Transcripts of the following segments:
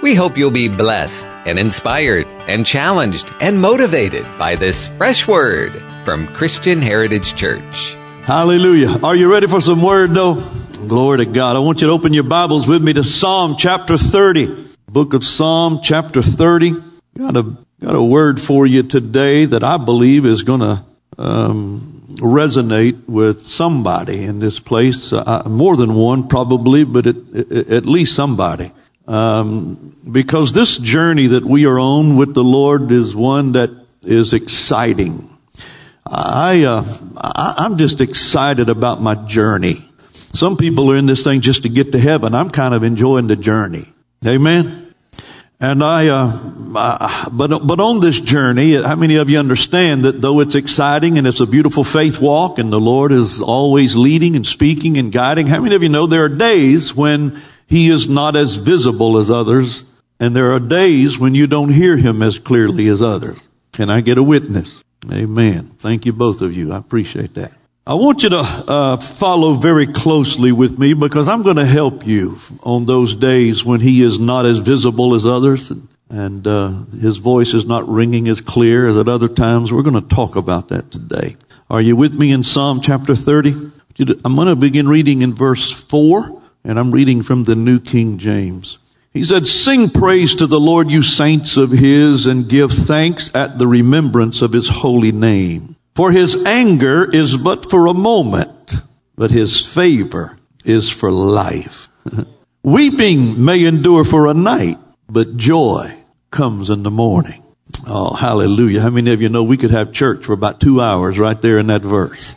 We hope you'll be blessed and inspired and challenged and motivated by this fresh word from Christian Heritage Church. Hallelujah. Are you ready for some word, though? Glory to God. I want you to open your Bibles with me to Psalm chapter 30. Book of Psalm chapter 30. Got a word for you today that I believe is going to resonate with somebody in this place. More than one, probably, but at least somebody. Because this journey that we are on with the Lord is one that is exciting. I'm just excited about my journey. Some people are in this thing just to get to heaven. I'm kind of enjoying the journey. Amen. And but on this journey, how many of you understand that though it's exciting and it's a beautiful faith walk and the Lord is always leading and speaking and guiding, how many of you know there are days when He is not as visible as others, and there are days when you don't hear Him as clearly as others? Can I get a witness? Amen. Thank you, both of you. I appreciate that. I want you to follow very closely with me, because I'm going to help you on those days when He is not as visible as others and His voice is not ringing as clear as at other times. We're going to talk about that today. Are you with me in Psalm chapter 30? I'm going to begin reading in verse 4, and I'm reading from the New King James. He said, "Sing praise to the Lord, you saints of His, and give thanks at the remembrance of His holy name. For His anger is but for a moment, but His favor is for life. Weeping may endure for a night, but joy comes in the morning." Oh, hallelujah. How many of you know we could have church for about 2 hours right there in that verse?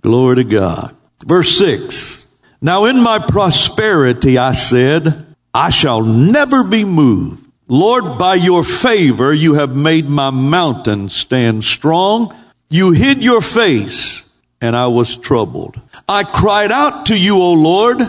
Glory to God. Verse 6. "Now in my prosperity I said, I shall never be moved. Lord, by your favor, you have made my mountain stand strong. You hid your face, and I was troubled. I cried out to you, O Lord,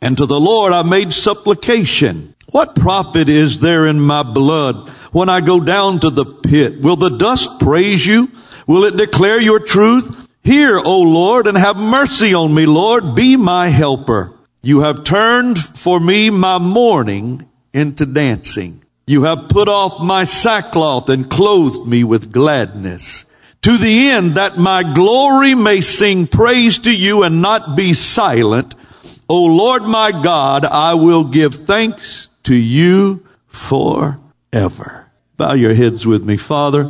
and to the Lord I made supplication. What profit is there in my blood when I go down to the pit? Will the dust praise you? Will it declare your truth? Hear, O Lord, and have mercy on me, Lord. Be my helper. You have turned for me my mourning into dancing. You have put off my sackcloth and clothed me with gladness, to the end that my glory may sing praise to you and not be silent. O Lord my God, I will give thanks to you forever." Bow your heads with me. Father,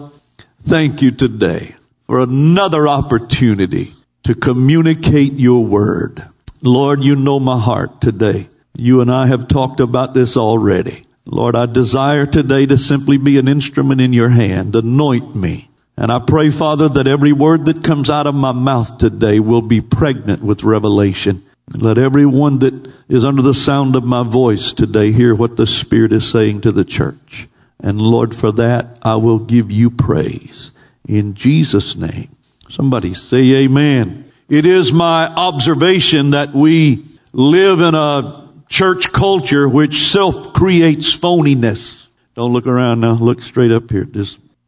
thank you today for another opportunity to communicate your word. Lord, you know my heart today. You and I have talked about this already. Lord, I desire today to simply be an instrument in your hand. Anoint me. And I pray, Father, that every word that comes out of my mouth today will be pregnant with revelation. Let everyone that is under the sound of my voice today hear what the Spirit is saying to the church. And Lord, for that, I will give you praise. In Jesus' name. Somebody say amen. It is my observation that we live in a church culture which self-creates phoniness. Don't look around now. Look straight up here.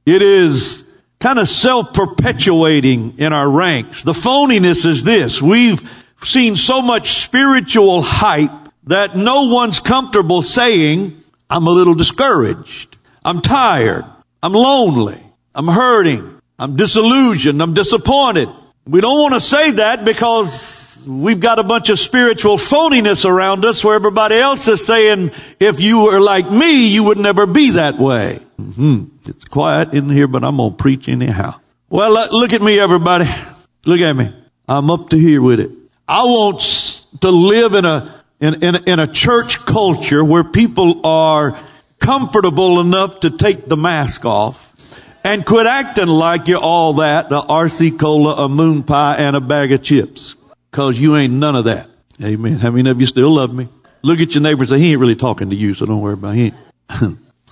It is kind of self-perpetuating in our ranks. The phoniness is this. We've seen so much spiritual hype that no one's comfortable saying, "I'm a little discouraged. I'm tired. I'm lonely. I'm hurting. I'm disillusioned. I'm disappointed." We don't want to say that because we've got a bunch of spiritual phoniness around us where everybody else is saying, "If you were like me, you would never be that way." It's quiet in here, but I'm going to preach anyhow. Well, look at me, everybody. Look at me. I'm up to here with it. I want to live in a church culture where people are comfortable enough to take the mask off and quit acting like you're all that, a RC Cola, a moon pie, and a bag of chips. Because you ain't none of that. Amen. How many of you still love me? Look at your neighbor and say, "He ain't really talking to you, so don't worry about him."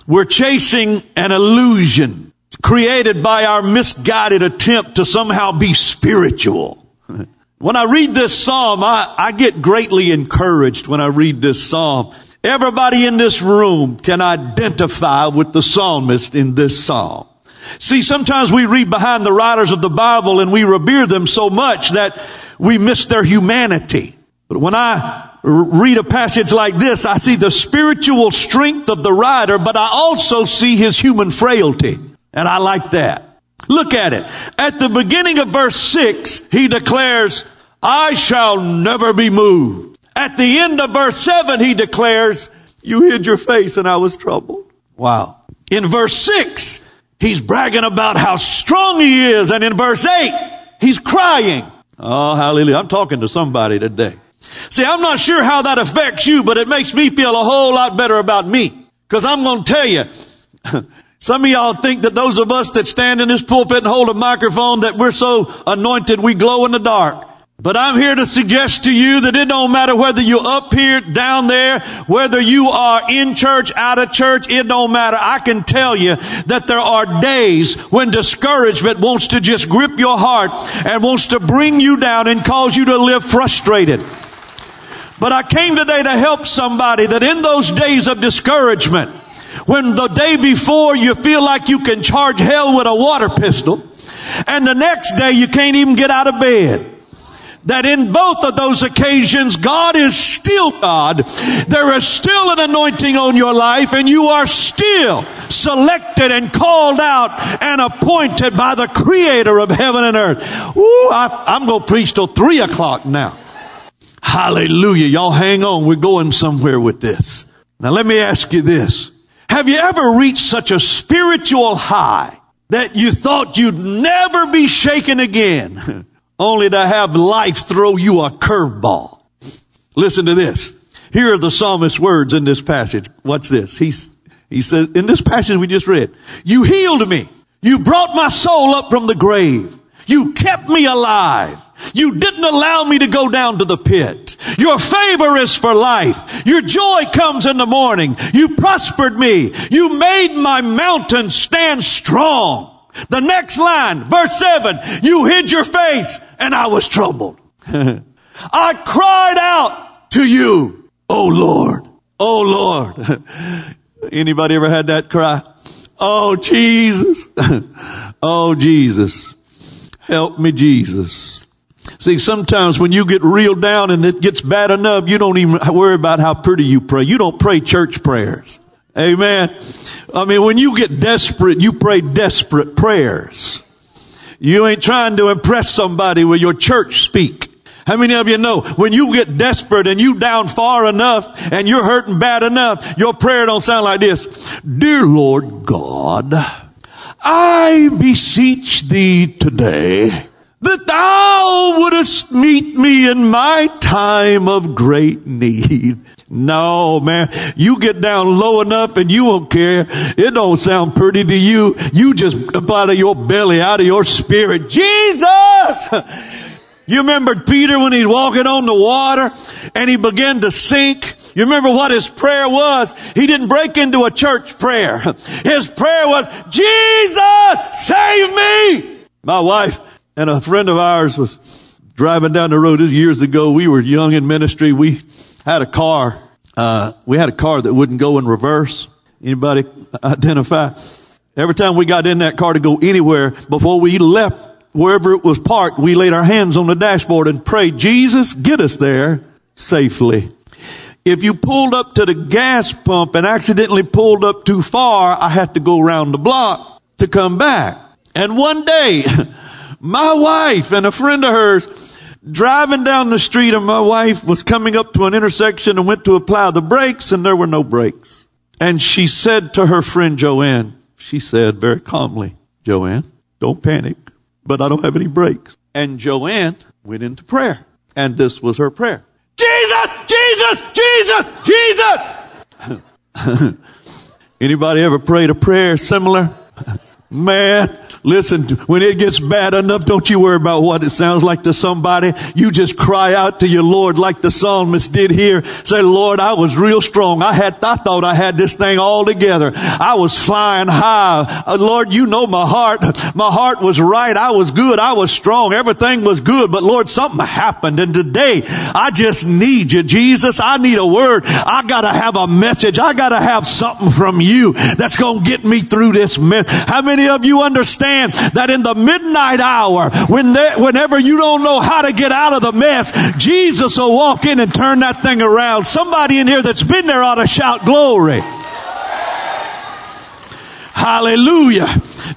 We're chasing an illusion created by our misguided attempt to somehow be spiritual. When I read this psalm, I get greatly encouraged when I read this psalm. Everybody in this room can identify with the psalmist in this psalm. See, sometimes we read behind the writers of the Bible and we revere them so much that we miss their humanity. But when I read a passage like this, I see the spiritual strength of the rider, but I also see his human frailty. And I like that. Look at it. At the beginning of verse 6, he declares, I shall never be moved. At the end of verse 7, he declares, you hid your face and I was troubled. Wow. In verse 6, he's bragging about how strong he is. And in verse 8, he's crying. Oh, hallelujah. I'm talking to somebody today. See, I'm not sure how that affects you, but it makes me feel a whole lot better about me. Because I'm going to tell you, some of y'all think that those of us that stand in this pulpit and hold a microphone that we're so anointed we glow in the dark. But I'm here to suggest to you that it don't matter whether you're up here, down there, whether you are in church, out of church, it don't matter. I can tell you that there are days when discouragement wants to just grip your heart and wants to bring you down and cause you to live frustrated. But I came today to help somebody that in those days of discouragement, when the day before you feel like you can charge hell with a water pistol, and the next day you can't even get out of bed, that in both of those occasions, God is still God. There is still an anointing on your life, and you are still selected and called out and appointed by the Creator of heaven and earth. Ooh, I'm going to preach till 3 o'clock now. Hallelujah. Y'all hang on. We're going somewhere with this. Now let me ask you this. Have you ever reached such a spiritual high that you thought you'd never be shaken again? Only to have life throw you a curveball. Listen to this. Here are the psalmist's words in this passage. Watch this. He says, in this passage we just read, you healed me. You brought my soul up from the grave. You kept me alive. You didn't allow me to go down to the pit. Your favor is for life. Your joy comes in the morning. You prospered me. You made my mountain stand strong. The next line, verse 7, you hid your face and I was troubled. I cried out to you, oh Lord, oh Lord. Anybody ever had that cry? Oh Jesus, oh Jesus, help me Jesus. See, sometimes when you get real down and it gets bad enough, you don't even worry about how pretty you pray. You don't pray church prayers. Amen. I mean, when you get desperate, you pray desperate prayers. You ain't trying to impress somebody with your church speak. How many of you know when you get desperate and you down far enough and you're hurting bad enough, your prayer don't sound like this. Dear Lord God, I beseech thee today that thou wouldest meet me in my time of great need. No, man, you get down low enough and you don't care. It don't sound pretty to you. You just up out of your belly, out of your spirit. Jesus! You remember Peter when he's walking on the water and he began to sink? You remember what his prayer was? He didn't break into a church prayer. His prayer was, Jesus, save me! My wife and a friend of ours was driving down the road. This was years ago. We were young in ministry. We had a car. We had a car that wouldn't go in reverse. Anybody identify? Every time we got in that car to go anywhere, before we left wherever it was parked, we laid our hands on the dashboard and prayed, Jesus, get us there safely. If you pulled up to the gas pump and accidentally pulled up too far, I had to go around the block to come back. And one day, my wife and a friend of hers driving down the street, and my wife was coming up to an intersection and went to apply the brakes, and there were no brakes. And she said to her friend Joanne, she said very calmly, Joanne, don't panic, but I don't have any brakes. And Joanne went into prayer, and this was her prayer. Jesus, Jesus, Jesus, Jesus. Anybody ever prayed a prayer similar? Man, listen, when it gets bad enough, don't you worry about what it sounds like to somebody. You just cry out to your Lord like the psalmist did here. Say, Lord, I was real strong. I thought I had this thing all together. I was flying high. Lord, you know my heart. My heart was right. I was good. I was strong. Everything was good. But Lord, something happened. And today, I just need you, Jesus. I need a word. I got to have a message. I got to have something from you that's going to get me through this mess. How many of you understand understand that in the midnight hour, whenever you don't know how to get out of the mess, Jesus will walk in and turn that thing around. Somebody in here that's been there ought to shout glory. Hallelujah.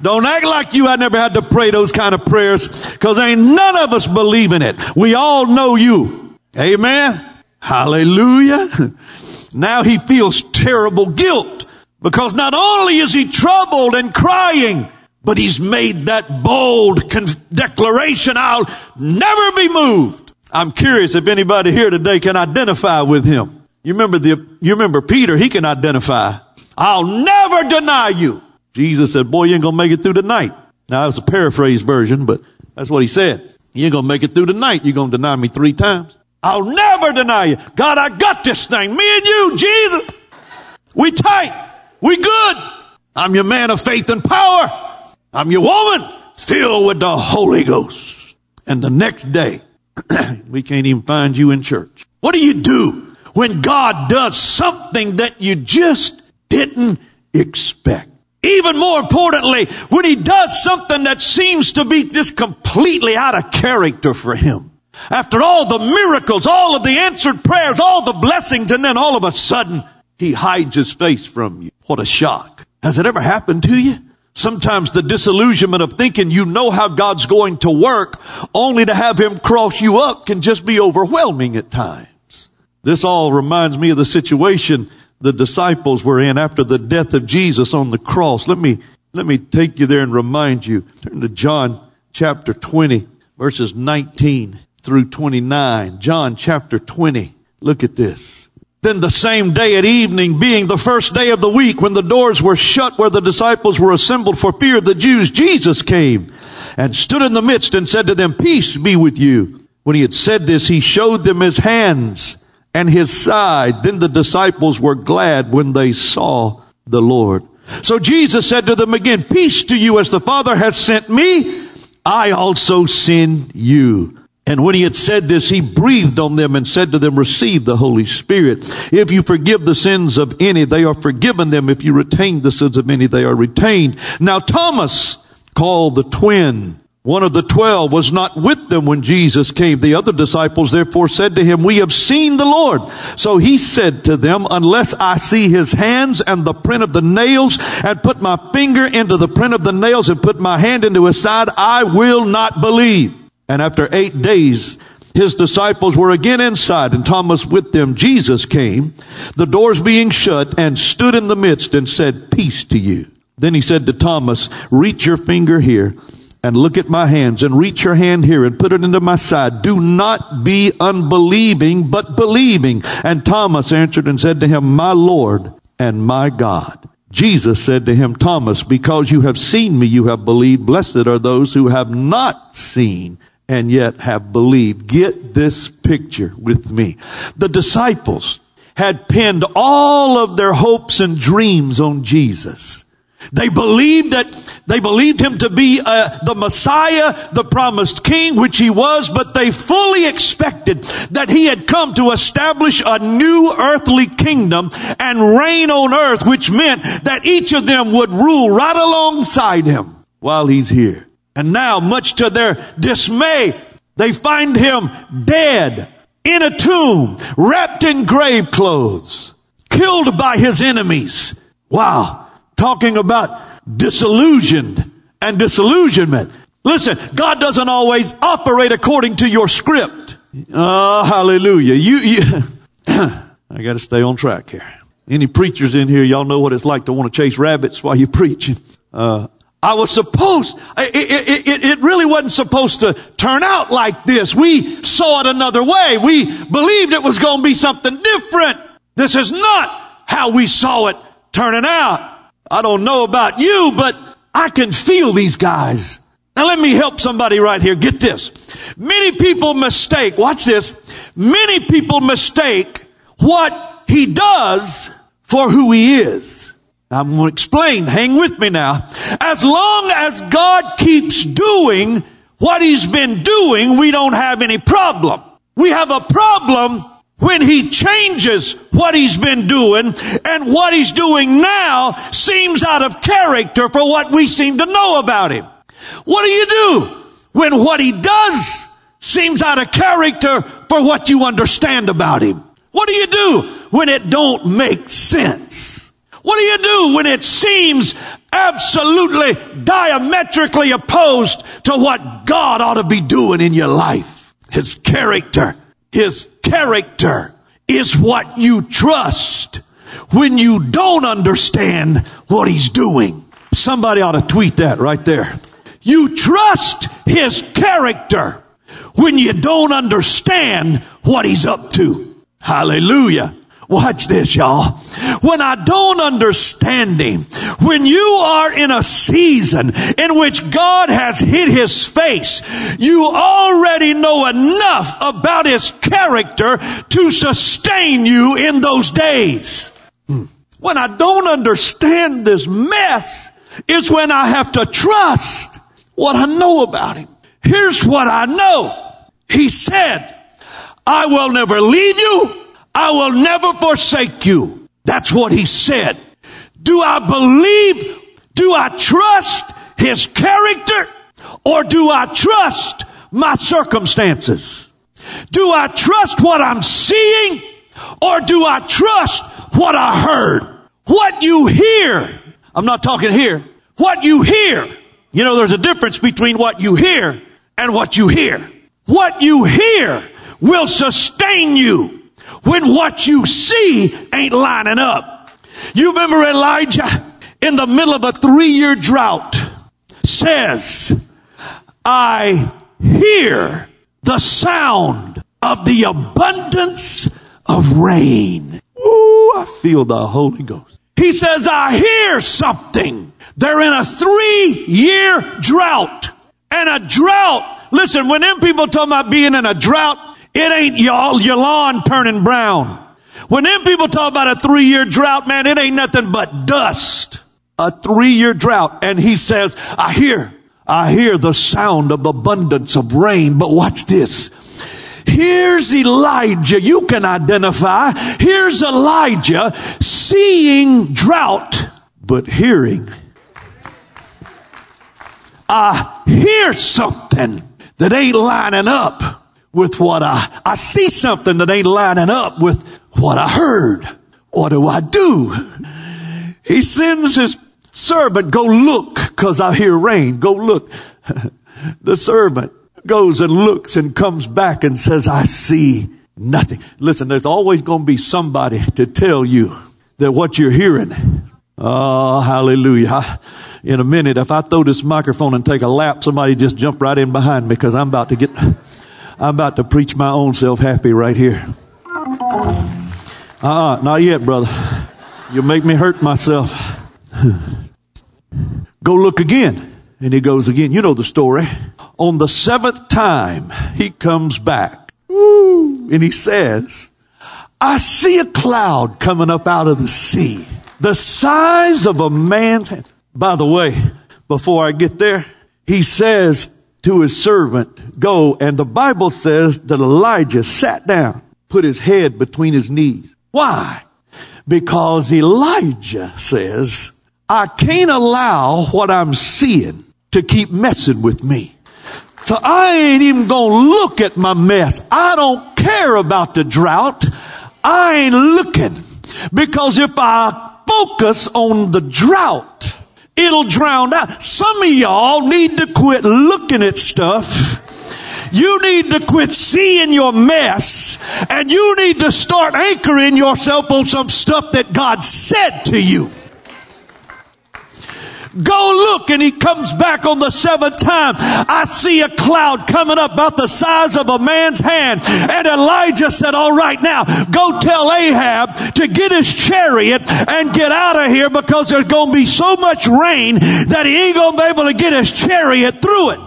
Don't act like you. I never had to pray those kind of prayers, because ain't none of us believe in it. We all know you. Amen. Hallelujah. Now he feels terrible guilt, because not only is he troubled and crying, but he's made that bold declaration, I'll never be moved. I'm curious if anybody here today can identify with him. You remember Peter, he can identify. I'll never deny you. Jesus said, boy, you ain't gonna make it through the night. Now, that was a paraphrased version, but that's what he said. You ain't gonna make it through the night. You're gonna deny me 3 times. I'll never deny you. God, I got this thing. Me and you, Jesus. We tight. We good. I'm your man of faith and power. I'm your woman filled with the Holy Ghost. And the next day, we can't even find you in church. What do you do when God does something that you just didn't expect? Even more importantly, when he does something that seems to be just completely out of character for him. After all the miracles, all of the answered prayers, all the blessings, and then all of a sudden, he hides his face from you. What a shock. Has it ever happened to you? Sometimes the disillusionment of thinking you know how God's going to work, only to have him cross you up, can just be overwhelming at times. This all reminds me of the situation the disciples were in after the death of Jesus on the cross. Let me take you there and remind you. Turn to John chapter 20, verses 19 through 29. John chapter 20. Look at this. Then the same day at evening, being the first day of the week, when the doors were shut where the disciples were assembled for fear of the Jews, Jesus came and stood in the midst and said to them, peace be with you. When he had said this, he showed them his hands and his side. Then the disciples were glad when they saw the Lord. So Jesus said to them again, peace to you, as the Father has sent me, I also send you. And when he had said this, he breathed on them and said to them, receive the Holy Spirit. If you forgive the sins of any, they are forgiven them. If you retain the sins of any, they are retained. Now Thomas, called the twin, one of the 12, was not with them when Jesus came. The other disciples therefore said to him, we have seen the Lord. So he said to them, unless I see his hands and the print of the nails, and put my finger into the print of the nails, and put my hand into his side, I will not believe. And after 8 days, his disciples were again inside, and Thomas with them. Jesus came, the doors being shut, and stood in the midst and said, peace to you. Then he said to Thomas, reach your finger here and look at my hands, and reach your hand here and put it into my side. Do not be unbelieving, but believing. And Thomas answered and said to him, my Lord and my God. Jesus said to him, Thomas, because you have seen me, you have believed. Blessed are those who have not seen and yet have believed. Get this picture with me. The disciples had pinned all of their hopes and dreams on Jesus. They believed him to be the Messiah, the promised king, which he was, but they fully expected that he had come to establish a new earthly kingdom and reign on earth, which meant that each of them would rule right alongside him while he's here. And now, much to their dismay, they find him dead in a tomb, wrapped in grave clothes, killed by his enemies. Wow. Talking about disillusioned and disillusionment. Listen, God doesn't always operate according to your script. Oh, hallelujah. I got to stay on track here. Any preachers in here, y'all know what it's like to want to chase rabbits while you're preaching. It really wasn't supposed to turn out like this. We saw it another way. We believed it was going to be something different. This is not how we saw it turning out. I don't know about you, but I can feel these guys. Now let me help somebody right here. Get this. Many people mistake what he does for who he is. I'm going to explain. Hang with me now. As long as God keeps doing what he's been doing, we don't have any problem. We have a problem when he changes what he's been doing, and what he's doing now seems out of character for what we seem to know about him. What do you do when what he does seems out of character for what you understand about him? What do you do when it don't make sense? What do you do when it seems absolutely diametrically opposed to what God ought to be doing in your life? His character is what you trust when you don't understand what he's doing. Somebody ought to tweet that right there. You trust his character when you don't understand what he's up to. Hallelujah. Watch this, y'all. When I don't understand him, when you are in a season in which God has hid his face, you already know enough about his character to sustain you in those days. When I don't understand this mess, it's when I have to trust what I know about him. Here's what I know. He said, I will never leave you. I will never forsake you. That's what he said. Do I believe? Do I trust his character? Or do I trust my circumstances? Do I trust what I'm seeing? Or do I trust what I heard? What you hear. I'm not talking here. What you hear. You know, there's a difference between what you hear and what you hear. What you hear will sustain you when what you see ain't lining up. You remember Elijah in the middle of a 3-year drought says, I hear the sound of the abundance of rain. Ooh, I feel the Holy Ghost. He says, I hear something. They're in a 3-year drought. And a drought, listen, when them people talk about being in a drought, it ain't y'all, your lawn turning brown. When them people talk about a 3-year drought, man, it ain't nothing but dust. A 3-year drought. And he says, I hear the sound of abundance of rain. But watch this. Here's Elijah. You can identify. Here's Elijah seeing drought, but hearing. I hear something that ain't lining up with what I see something that ain't lining up with what I heard. What do I do? He sends his servant, go look, because I hear rain. Go look. The servant goes and looks and comes back and says, I see nothing. Listen, there's always going to be somebody to tell you that what you're hearing. Oh, hallelujah. In a minute, if I throw this microphone and take a lap, somebody just jump right in behind me, because I'm about to preach my own self happy right here. Not yet, brother. You make me hurt myself. Go look again. And he goes again. You know the story. On the 7th time, he comes back. Woo, and he says, I see a cloud coming up out of the sea, the size of a man's hand. By the way, before I get there, he says to his servant, go. And the Bible says that Elijah sat down, put his head between his knees. Why? Because Elijah says, I can't allow what I'm seeing to keep messing with me. So I ain't even gonna look at my mess. I don't care about the drought. I ain't looking, because if I focus on the drought, it'll drown out. Some of y'all need to quit looking at stuff. You need to quit seeing your mess, and you need to start anchoring yourself on some stuff that God said to you. Go look. And he comes back on the 7th time. I see a cloud coming up about the size of a man's hand. And Elijah said, all right, now go tell Ahab to get his chariot and get out of here, because there's going to be so much rain that he ain't going to be able to get his chariot through it.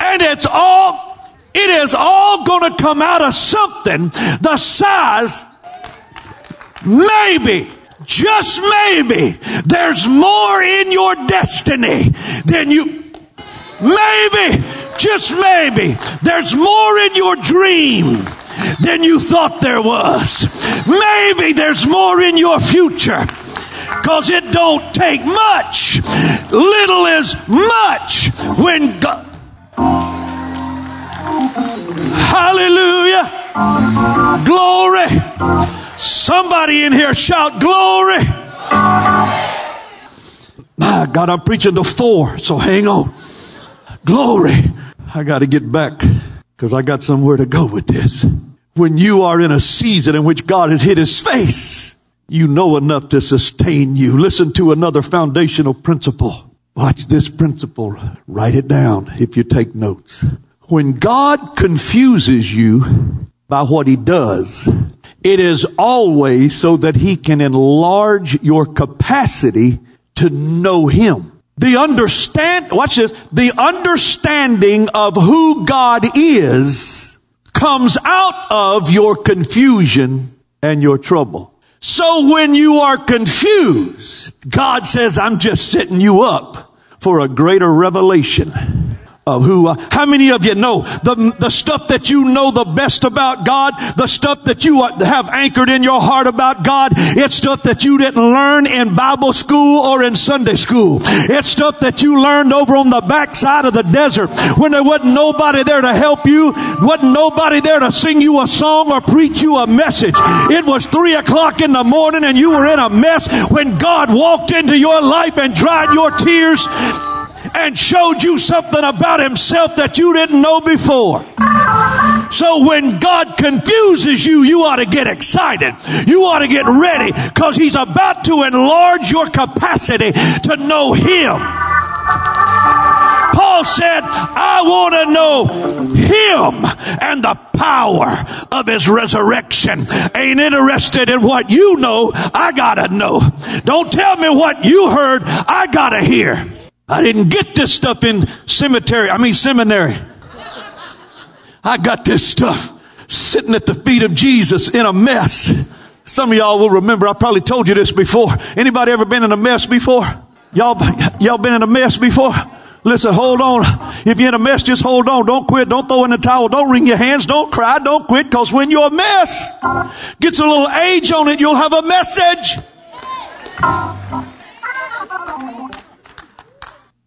And it is all going to come out of something the size, maybe, just maybe, there's more in your destiny than you. Maybe, just maybe, there's more in your dream than you thought there was. Maybe there's more in your future because it don't take much. Little is much when God. Hallelujah. Glory. Somebody in here shout glory. My God, I'm preaching to four, so hang on. Glory. I got to get back because I got somewhere to go with this. When you are in a season in which God has hid his face, you know enough to sustain you. Listen to another foundational principle. Watch this principle. Write it down if you take notes. When God confuses you by what he does, it is always so that he can enlarge your capacity to know him. Watch this. The understanding of who God is comes out of your confusion and your trouble. So when you are confused, God says, I'm just setting you up for a greater revelation of who. How many of you know the stuff that you know the best about God, the stuff that you have anchored in your heart about God? It's stuff that you didn't learn in Bible school or in Sunday school. It's stuff that you learned over on the backside of the desert when there wasn't nobody there to help you, wasn't nobody there to sing you a song or preach you a message. It was 3:00 in the morning and you were in a mess when God walked into your life and dried your tears and showed you something about himself that you didn't know before. So when God confuses you, you ought to get excited. You ought to get ready because he's about to enlarge your capacity to know him. Paul said, I want to know him and the power of his resurrection. Ain't interested in what you know. I got to know. Don't tell me what you heard. I got to hear. I didn't get this stuff in seminary. I got this stuff sitting at the feet of Jesus in a mess. Some of y'all will remember, I probably told you this before. Anybody ever been in a mess before? Y'all been in a mess before? Listen, hold on. If you're in a mess, just hold on. Don't quit. Don't throw in the towel. Don't wring your hands. Don't cry. Don't quit. Because when you're a mess, gets a little age on it, you'll have a message.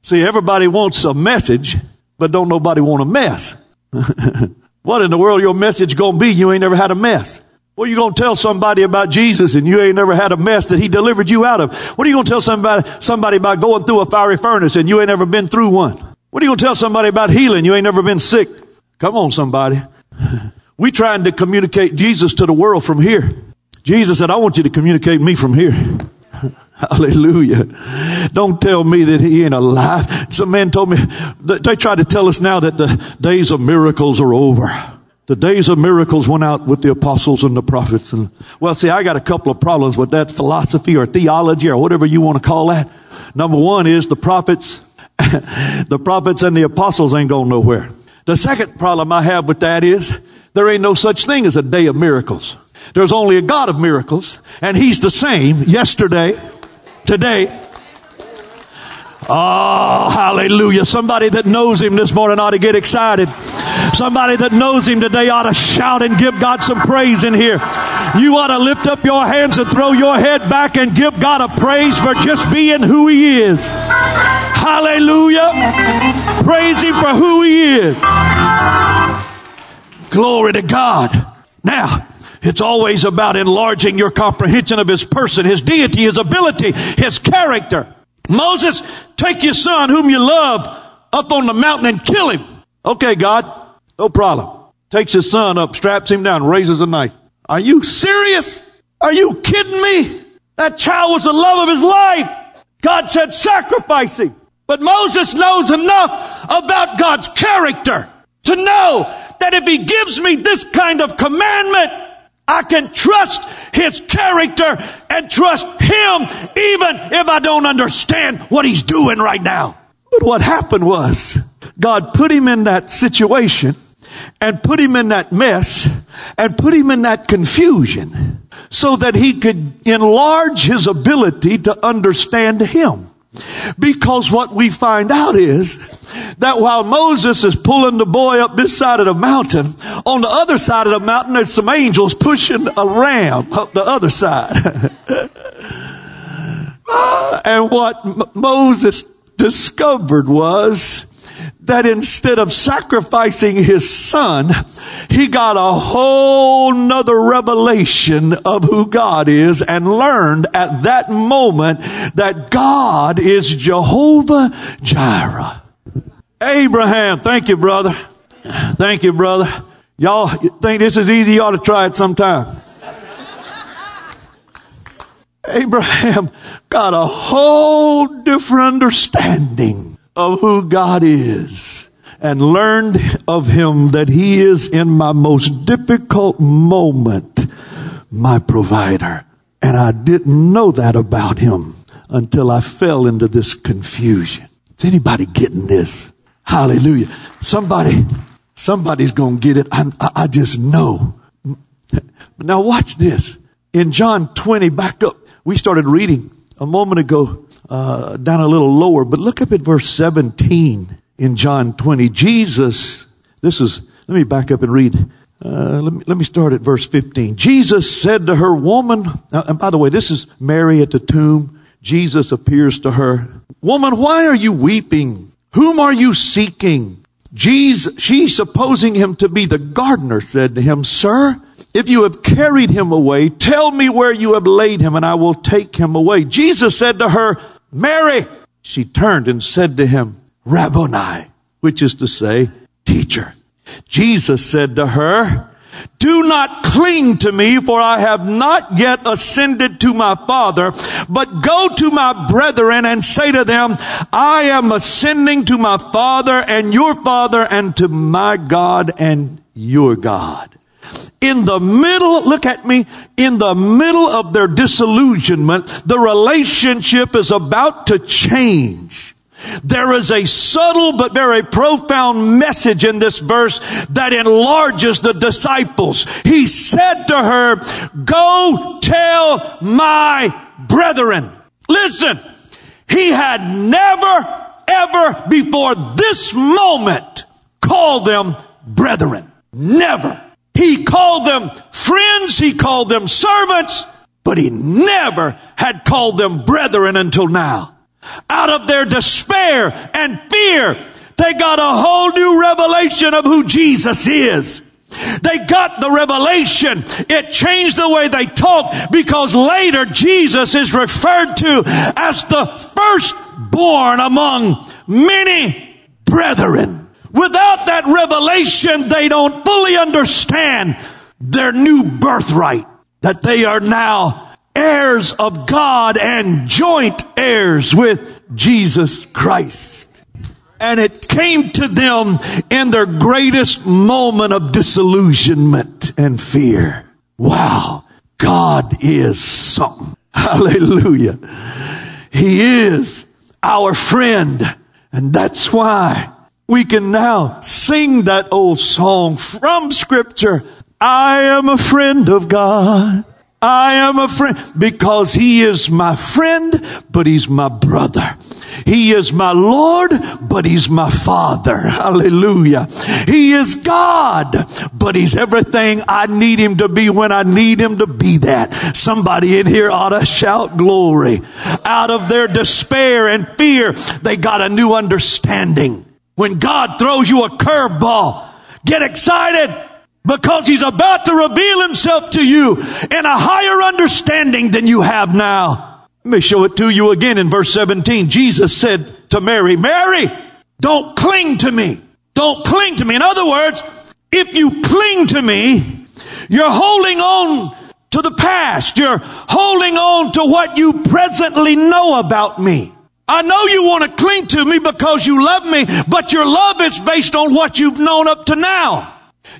See, everybody wants a message, but don't nobody want a mess. What in the world your message going to be? You ain't never had a mess. What are you going to tell somebody about Jesus and you ain't never had a mess that he delivered you out of? What are you going to tell somebody about going through a fiery furnace and you ain't never been through one? What are you going to tell somebody about healing? You ain't never been sick. Come on, somebody. We trying to communicate Jesus to the world from here. Jesus said, I want you to communicate me from here. Hallelujah. Don't tell me that he ain't alive. Some man told me, they tried to tell us now that the days of miracles are over. The days of miracles went out with the apostles and the prophets. And well, see, I got a couple of problems with that philosophy or theology or whatever you want to call that. Number one is the prophets and the apostles ain't going nowhere. The second problem I have with that is there ain't no such thing as a day of miracles. There's only a God of miracles, and he's the same yesterday, today. Oh, hallelujah. Somebody that knows him this morning ought to get excited. Somebody that knows him today ought to shout and give God some praise in here. You ought to lift up your hands and throw your head back and give God a praise for just being who he is. Hallelujah. Praise him for who he is. Glory to God. Now, it's always about enlarging your comprehension of his person, his deity, his ability, his character. Moses, take your son whom you love up on the mountain and kill him. Okay, God, no problem. Takes his son up, straps him down, raises a knife. Are you serious? Are you kidding me? That child was the love of his life. God said sacrifice him. But Moses knows enough about God's character to know that if he gives me this kind of commandment, I can trust his character and trust him even if I don't understand what he's doing right now. But what happened was God put him in that situation and put him in that mess and put him in that confusion so that he could enlarge his ability to understand him. Because what we find out is that while Moses is pulling the boy up this side of the mountain, on the other side of the mountain, there's some angels pushing a ram up the other side. what Moses discovered was that instead of sacrificing his son, he got a whole nother revelation of who God is and learned at that moment that God is Jehovah Jireh. Abraham, thank you, brother. Thank you, brother. Y'all think this is easy? You ought to try it sometime. Abraham got a whole different understanding of who God is and learned of him that he is, in my most difficult moment, my provider. And I didn't know that about him until I fell into this confusion. Is anybody getting this? Hallelujah. Somebody's going to get it. I just know. Now watch this. In John 20, back up. We started reading a moment ago, down a little lower, but look up at verse 17 in John 20. Let me back up and read. Let me start at verse 15. Jesus said to her, "Woman," and by the way, this is Mary at the tomb. Jesus appears to her. "Woman, why are you weeping? Whom are you seeking?" Jesus, she, supposing him to be the gardener, said to him, "Sir, if you have carried him away, tell me where you have laid him, and I will take him away." Jesus said to her, "Mary." She turned and said to him, "Rabboni," which is to say, teacher. Jesus said to her, "Do not cling to me, for I have not yet ascended to my Father, but go to my brethren and say to them, I am ascending to my Father and your Father and to my God and your God." In the middle, look at me, in the middle of their disillusionment, the relationship is about to change. There is a subtle but very profound message in this verse that enlarges the disciples. He said to her, "Go tell my brethren." Listen, he had never, ever before this moment called them brethren. Never. He called them friends. He called them servants, but he never had called them brethren until now. Out of their despair and fear, they got a whole new revelation of who Jesus is. They got the revelation. It changed the way they talked, because later Jesus is referred to as the firstborn among many brethren. Without that revelation, they don't fully understand their new birthright, that they are now heirs of God and joint heirs with Jesus Christ. And it came to them in their greatest moment of disillusionment and fear. Wow, God is something. Hallelujah. He is our friend. And that's why we can now sing that old song from Scripture, "I am a friend of God. I am a friend," because he is my friend, but he's my brother. He is my Lord, but he's my Father. Hallelujah. He is God, but he's everything I need him to be when I need him to be that. Somebody in here ought to shout glory. Out of their despair and fear, they got a new understanding. When God throws you a curveball, get excited, because he's about to reveal himself to you in a higher understanding than you have now. Let me show it to you again in verse 17. Jesus said to Mary, "Mary, don't cling to me. Don't cling to me." In other words, if you cling to me, you're holding on to the past. You're holding on to what you presently know about me. I know you want to cling to me because you love me, but your love is based on what you've known up to now.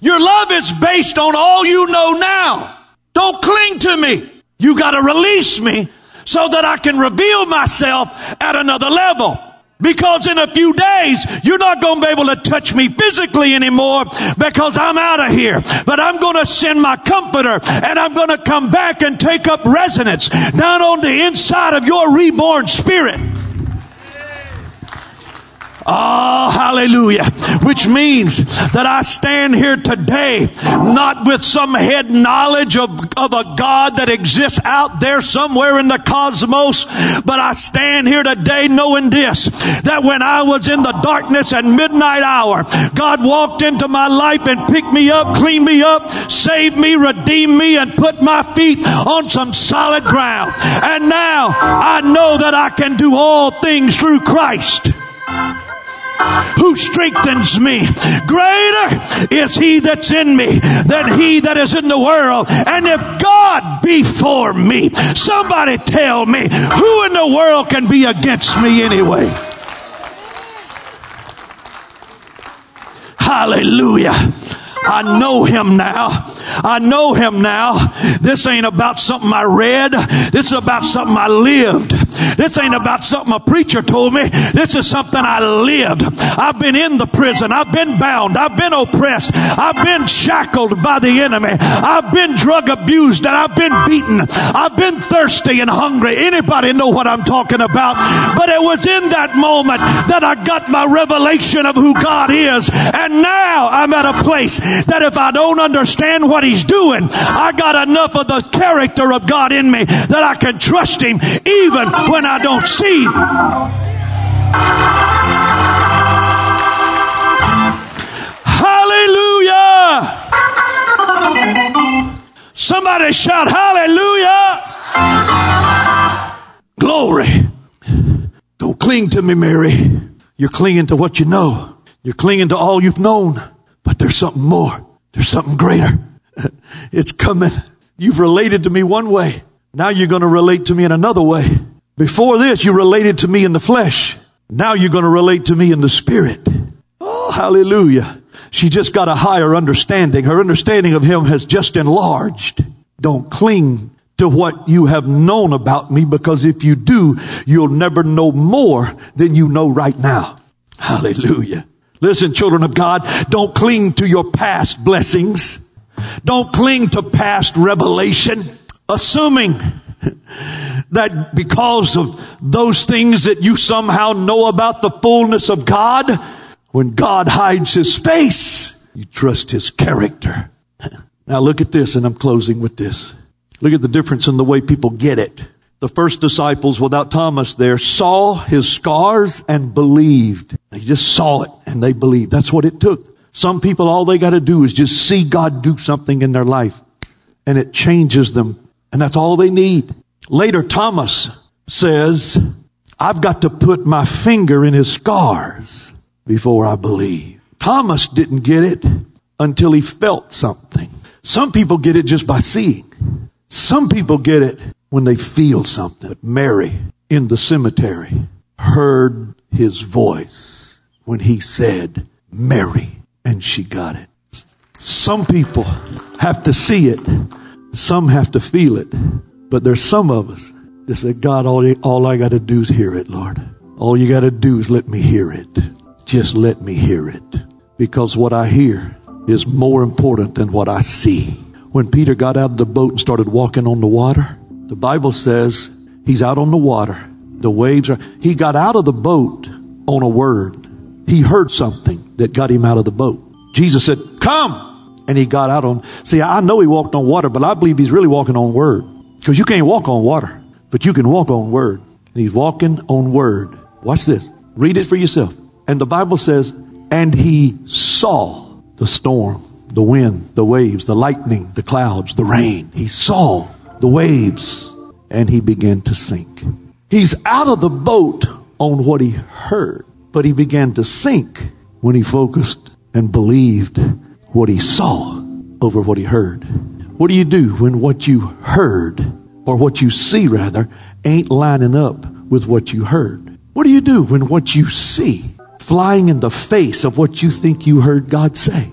Your love is based on all you know now. Don't cling to me. You got to release me so that I can reveal myself at another level. Because in a few days, you're not going to be able to touch me physically anymore, because I'm out of here. But I'm going to send my comforter, and I'm going to come back and take up residence down on the inside of your reborn spirit. Oh, hallelujah. Which means that I stand here today not with some head knowledge of a God that exists out there somewhere in the cosmos, but I stand here today knowing this, that when I was in the darkness and midnight hour, God walked into my life and picked me up, cleaned me up, saved me, redeemed me, and put my feet on some solid ground. And now I know that I can do all things through Christ who strengthens me. Greater is he that's in me than he that is in the world. And if God be for me, somebody tell me, who in the world can be against me anyway? Hallelujah. I know him now. I know him now. This ain't about something I read. This is about something I lived. This ain't about something a preacher told me. This is something I lived. I've been in the prison. I've been bound. I've been oppressed. I've been shackled by the enemy. I've been drug abused and I've been beaten. I've been thirsty and hungry. Anybody know what I'm talking about? But it was in that moment that I got my revelation of who God is. And now I'm at a place that if I don't understand what he's doing, I got enough of the character of God in me that I can trust him even when I don't see him. Hallelujah! Somebody shout hallelujah! Glory. Don't cling to me, Mary. You're clinging to what you know. You're clinging to all you've known. But there's something more. There's something greater. It's coming. You've related to me one way. Now you're going to relate to me in another way. Before this, you related to me in the flesh. Now you're going to relate to me in the spirit. Oh, hallelujah. She just got a higher understanding. Her understanding of him has just enlarged. Don't cling to what you have known about me, because if you do, you'll never know more than you know right now. Hallelujah. Listen, children of God, don't cling to your past blessings. Don't cling to past revelation, assuming that because of those things that you somehow know about the fullness of God, when God hides his face, you trust his character. Now look at this, and I'm closing with this. Look at the difference in the way people get it. The first disciples, without Thomas there, saw his scars and believed. They just saw it and they believed. That's what it took. Some people, all they got to do is just see God do something in their life, and it changes them. And that's all they need. Later, Thomas says, I've got to put my finger in his scars before I believe. Thomas didn't get it until he felt something. Some people get it just by seeing. Some people get it when they feel something. But Mary in the cemetery heard his voice when he said, Mary, and she got it. Some people have to see it. Some have to feel it. But there's some of us that say, God, all I got to do is hear it, Lord. All you got to do is let me hear it. Just let me hear it. Because what I hear is more important than what I see. When Peter got out of the boat and started walking on the water, the Bible says he's out on the water. The waves are... He got out of the boat on a word. He heard something that got him out of the boat. Jesus said, come! And he got out on... See, I know he walked on water, but I believe he's really walking on word. Because you can't walk on water, but you can walk on word. And he's walking on word. Watch this. Read it for yourself. And the Bible says, and he saw the storm, the wind, the waves, the lightning, the clouds, the rain. He saw the waves, and he began to sink. He's out of the boat on what he heard, but he began to sink when he focused and believed what he saw over what he heard. What do you do when what you heard, or what you see rather, ain't lining up with what you heard? What do you do when what you see flying in the face of what you think you heard God say?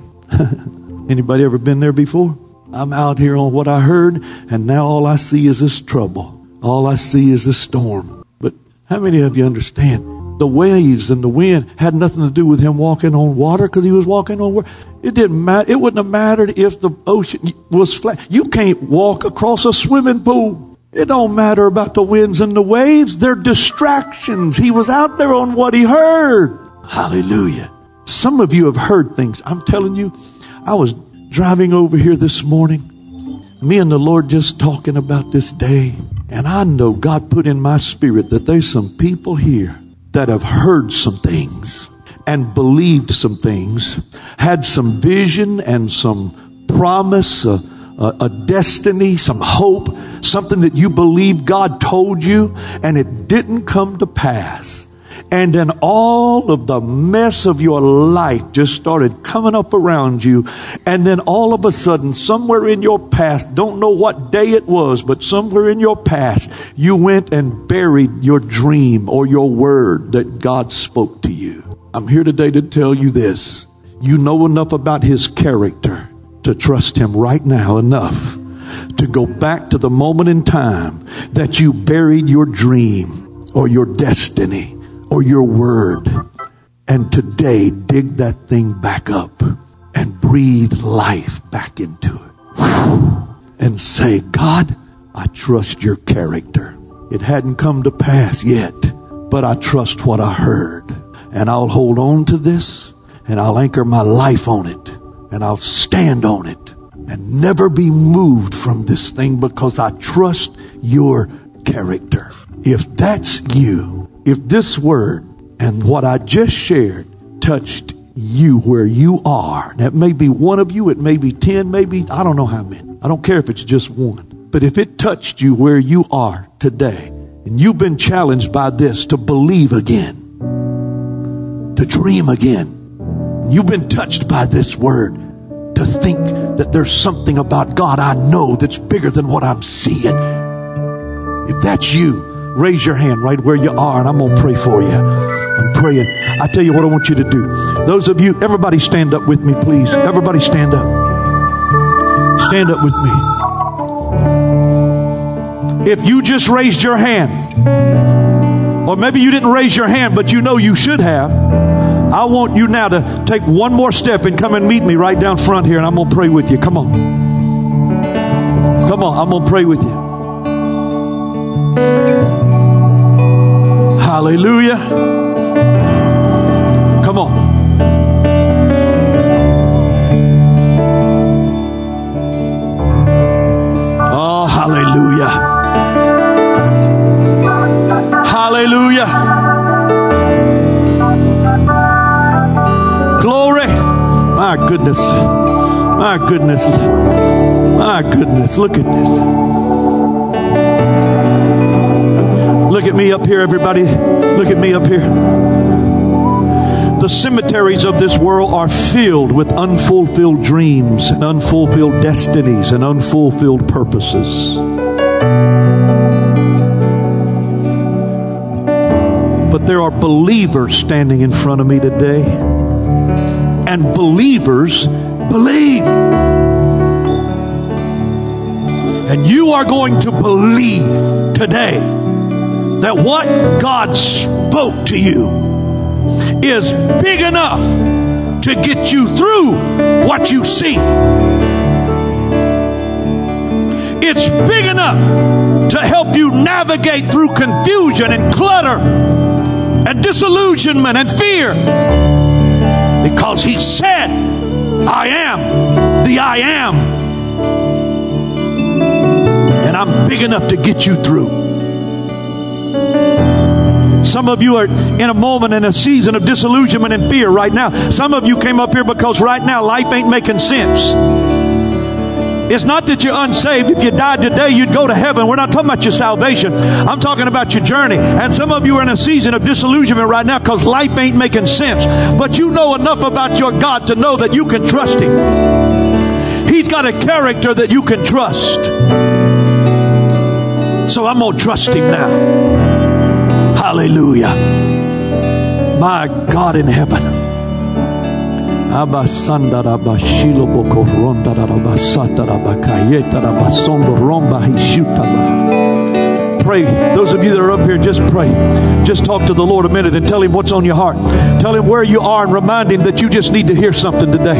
Anybody ever been there before? I'm out here on what I heard, and now all I see is this trouble. All I see is this storm. But how many of you understand? The waves and the wind had nothing to do with him walking on water, because he was walking on water. It didn't matter. It wouldn't have mattered if the ocean was flat. You can't walk across a swimming pool. It don't matter about the winds and the waves. They're distractions. He was out there on what he heard. Hallelujah. Some of you have heard things. I'm telling you, I was driving over here this morning, me and the Lord just talking about this day. And I know God put in my spirit that there's some people here that have heard some things and believed some things, had some vision and some promise, a destiny, some hope, something that you believe God told you, and it didn't come to pass. And then all of the mess of your life just started coming up around you. And then all of a sudden, somewhere in your past, don't know what day it was, but somewhere in your past, you went and buried your dream or your word that God spoke to you. I'm here today to tell you this. You know enough about His character to trust Him right now enough to go back to the moment in time that you buried your dream or your destiny or your word, and today dig that thing back up and breathe life back into it and say, God, I trust your character. It hadn't come to pass yet, but I trust what I heard, and I'll hold on to this, and I'll anchor my life on it, and I'll stand on it and never be moved from this thing because I trust your character. If that's you, if this word and what I just shared touched you where you are, that may be one of you, it may be 10, maybe, I don't know how many. I don't care if it's just one. But if it touched you where you are today, and you've been challenged by this to believe again, to dream again, you've been touched by this word to think that there's something about God I know that's bigger than what I'm seeing. If that's you, raise your hand right where you are, and I'm going to pray for you. I'm praying. I tell you what I want you to do. Those of you, everybody stand up with me, please. Everybody stand up. Stand up with me. If you just raised your hand, or maybe you didn't raise your hand, but you know you should have, I want you now to take one more step and come and meet me right down front here, and I'm going to pray with you. Come on. Come on. I'm going to pray with you. Hallelujah. Come on. Oh, hallelujah. Hallelujah. Glory. My goodness. My goodness. My goodness. Look at this. Look at me up here, everybody. Look at me up here. The cemeteries of this world are filled with unfulfilled dreams and unfulfilled destinies and unfulfilled purposes. But there are believers standing in front of me today. And believers believe. And you are going to believe today that what God spoke to you is big enough to get you through what you see. It's big enough to help you navigate through confusion and clutter and disillusionment and fear. Because He said, I am the I am. And I'm big enough to get you through. Some of you are in a moment in a season of disillusionment and fear right now. Some of you came up here because right now life ain't making sense. It's not that you're unsaved. If you died today, you'd go to heaven. We're not talking about your salvation. I'm talking about your journey. And some of you are in a season of disillusionment right now because life ain't making sense. But you know enough about your God to know that you can trust Him. He's got a character that you can trust. So I'm going to trust Him now. Hallelujah. My God in heaven. Pray. Those of you that are up here, just pray. Just talk to the Lord a minute and tell Him what's on your heart. Tell Him where you are and remind Him that you just need to hear something today.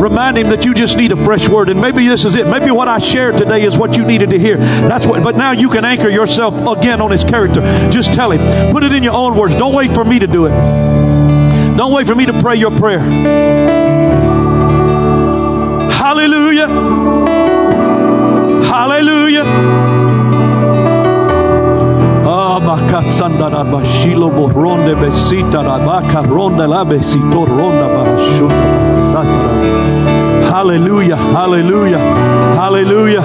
Remind Him that you just need a fresh word. And maybe this is it. Maybe what I shared today is what you needed to hear. That's what. But now you can anchor yourself again on His character. Just tell Him. Put it in your own words. Don't wait for me to do it. Don't wait for me to pray your prayer. Hallelujah. Hallelujah. Hallelujah. Hallelujah. Hallelujah.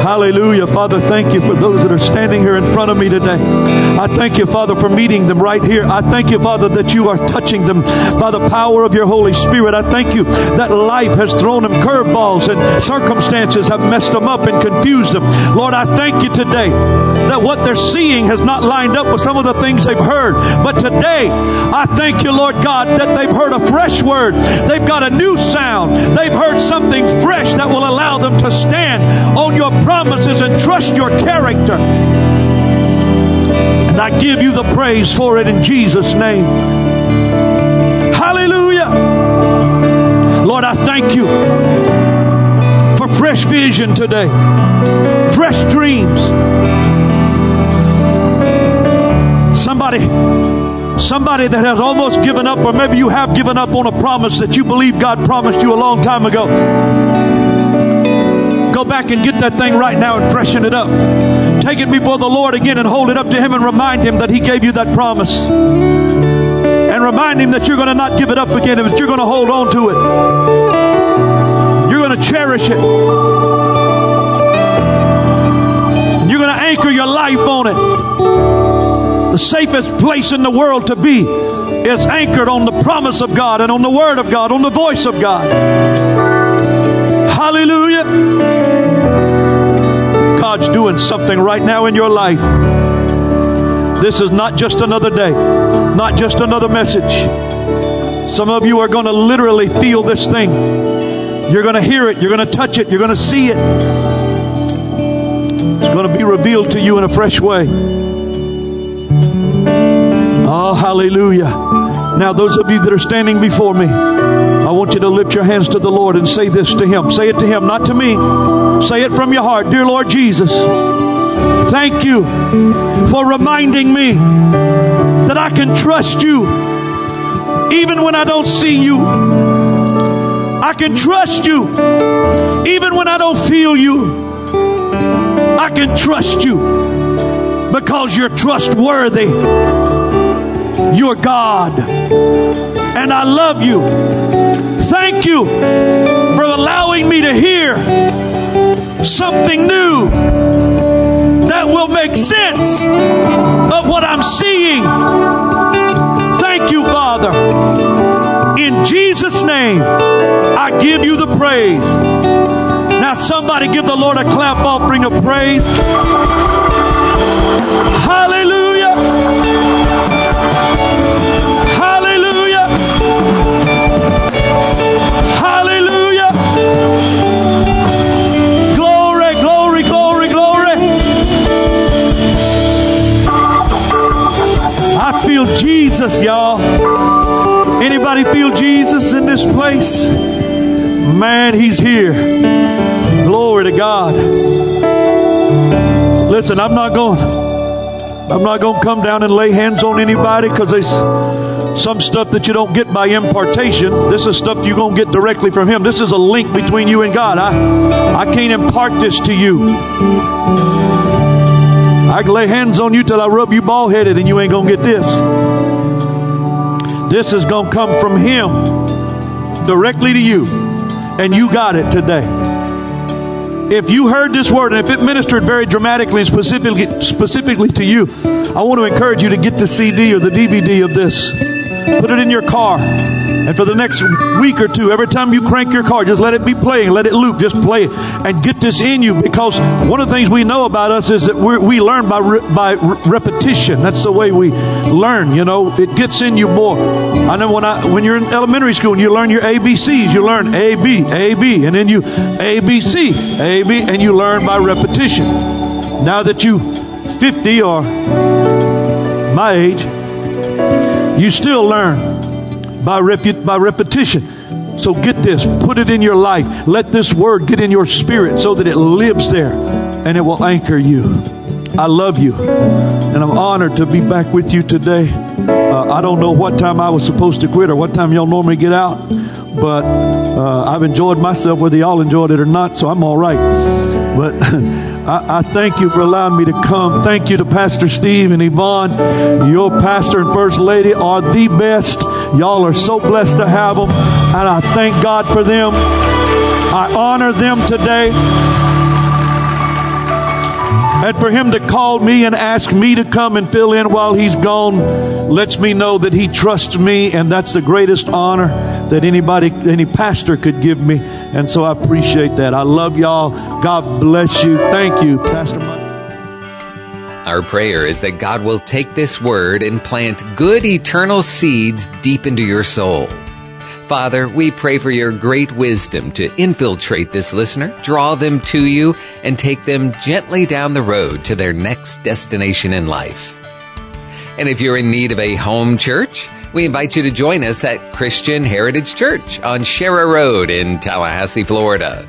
Hallelujah. Father, thank you for those that are standing here in front of me today. I thank you, Father, for meeting them right here. I thank you, Father, that you are touching them by the power of your Holy Spirit. I thank you that life has thrown them curveballs and circumstances have messed them up and confused them. Lord, I thank you today that what they're seeing has not lined up with some of the things they've heard. But today, I thank you, Lord God, that they've heard a fresh word. They've got a new sound. They've heard something fresh that will allow them to stand on your promises and trust your character. And I give you the praise for it in Jesus' name. Hallelujah. Lord, I thank you for fresh vision today, fresh dreams. Somebody that has almost given up, or maybe you have given up on a promise that you believe God promised you a long time ago. Go back and get that thing right now and freshen it up. Take it before the Lord again and hold it up to Him and remind Him that He gave you that promise. And remind Him that you're going to not give it up again, but you're going to hold on to it. You're going to cherish it. You're going to anchor your life on it. The safest place in the world to be is anchored on the promise of God and on the Word of God, on the voice of God. Hallelujah. God's doing something right now in your life. This is not just another day, not just another message. Some of you are going to literally feel this thing. You're going to hear it. You're going to touch it. You're going to see it. It's going to be revealed to you in a fresh way. Oh, hallelujah. Now, those of you that are standing before me, I want you to lift your hands to the Lord and say this to Him. Say it to Him, not to me. Say it from your heart. Dear Lord Jesus, thank you for reminding me that I can trust you even when I don't see you. I can trust you even when I don't feel you. I can trust you because you're trustworthy. You're God, and I love you. Thank you for allowing me to hear something new that will make sense of what I'm seeing. Thank you, Father. In Jesus' name, I give you the praise. Now somebody give the Lord a clap offering of praise. Hallelujah. Hallelujah. Hallelujah. Glory, glory, glory, glory. I feel Jesus, y'all. Anybody feel Jesus in this place? Man, He's here. Glory to God. Listen, I'm not going to come down and lay hands on anybody because there's some stuff that you don't get by impartation. This is stuff you're going to get directly from Him. This is a link between you and God. I can't impart this to you. I can lay hands on you till I rub you bald-headed and you ain't going to get this. This is going to come from Him directly to you. And you got it today. If you heard this word and if it ministered very dramatically and specifically to you, I want to encourage you to get the CD or the DVD of this. Put it in your car. And for the next week or two, every time you crank your car, just let it be playing. Let it loop. Just play it and get this in you, because one of the things we know about us is that we learn by repetition. That's the way we learn, you know. It gets in you more. I know when you're in elementary school and you learn your ABCs, you learn A, B, A, B, and then you A, B, C, A, B, and you learn by repetition. Now that you 50 or my age, you still learn by repetition. So get this. Put it in your life. Let this word get in your spirit so that it lives there and it will anchor you. I love you. And I'm honored to be back with you today. I don't know what time I was supposed to quit or what time y'all normally get out, but I've enjoyed myself, whether y'all enjoyed it or not, so I'm all right. But I thank you for allowing me to come. Thank you to Pastor Steve and Yvonne. Your pastor and first lady are the best. Y'all are so blessed to have them, and I thank God for them. I honor them today. And for him to call me and ask me to come and fill in while he's gone lets me know that he trusts me, and that's the greatest honor that any pastor could give me. And so I appreciate that. I love y'all. God bless you. Thank you, Pastor Mike. Our prayer is that God will take this word and plant good eternal seeds deep into your soul. Father, we pray for your great wisdom to infiltrate this listener, draw them to you, and take them gently down the road to their next destination in life. And if you're in need of a home church, we invite you to join us at Christian Heritage Church on Shara Road in Tallahassee, Florida,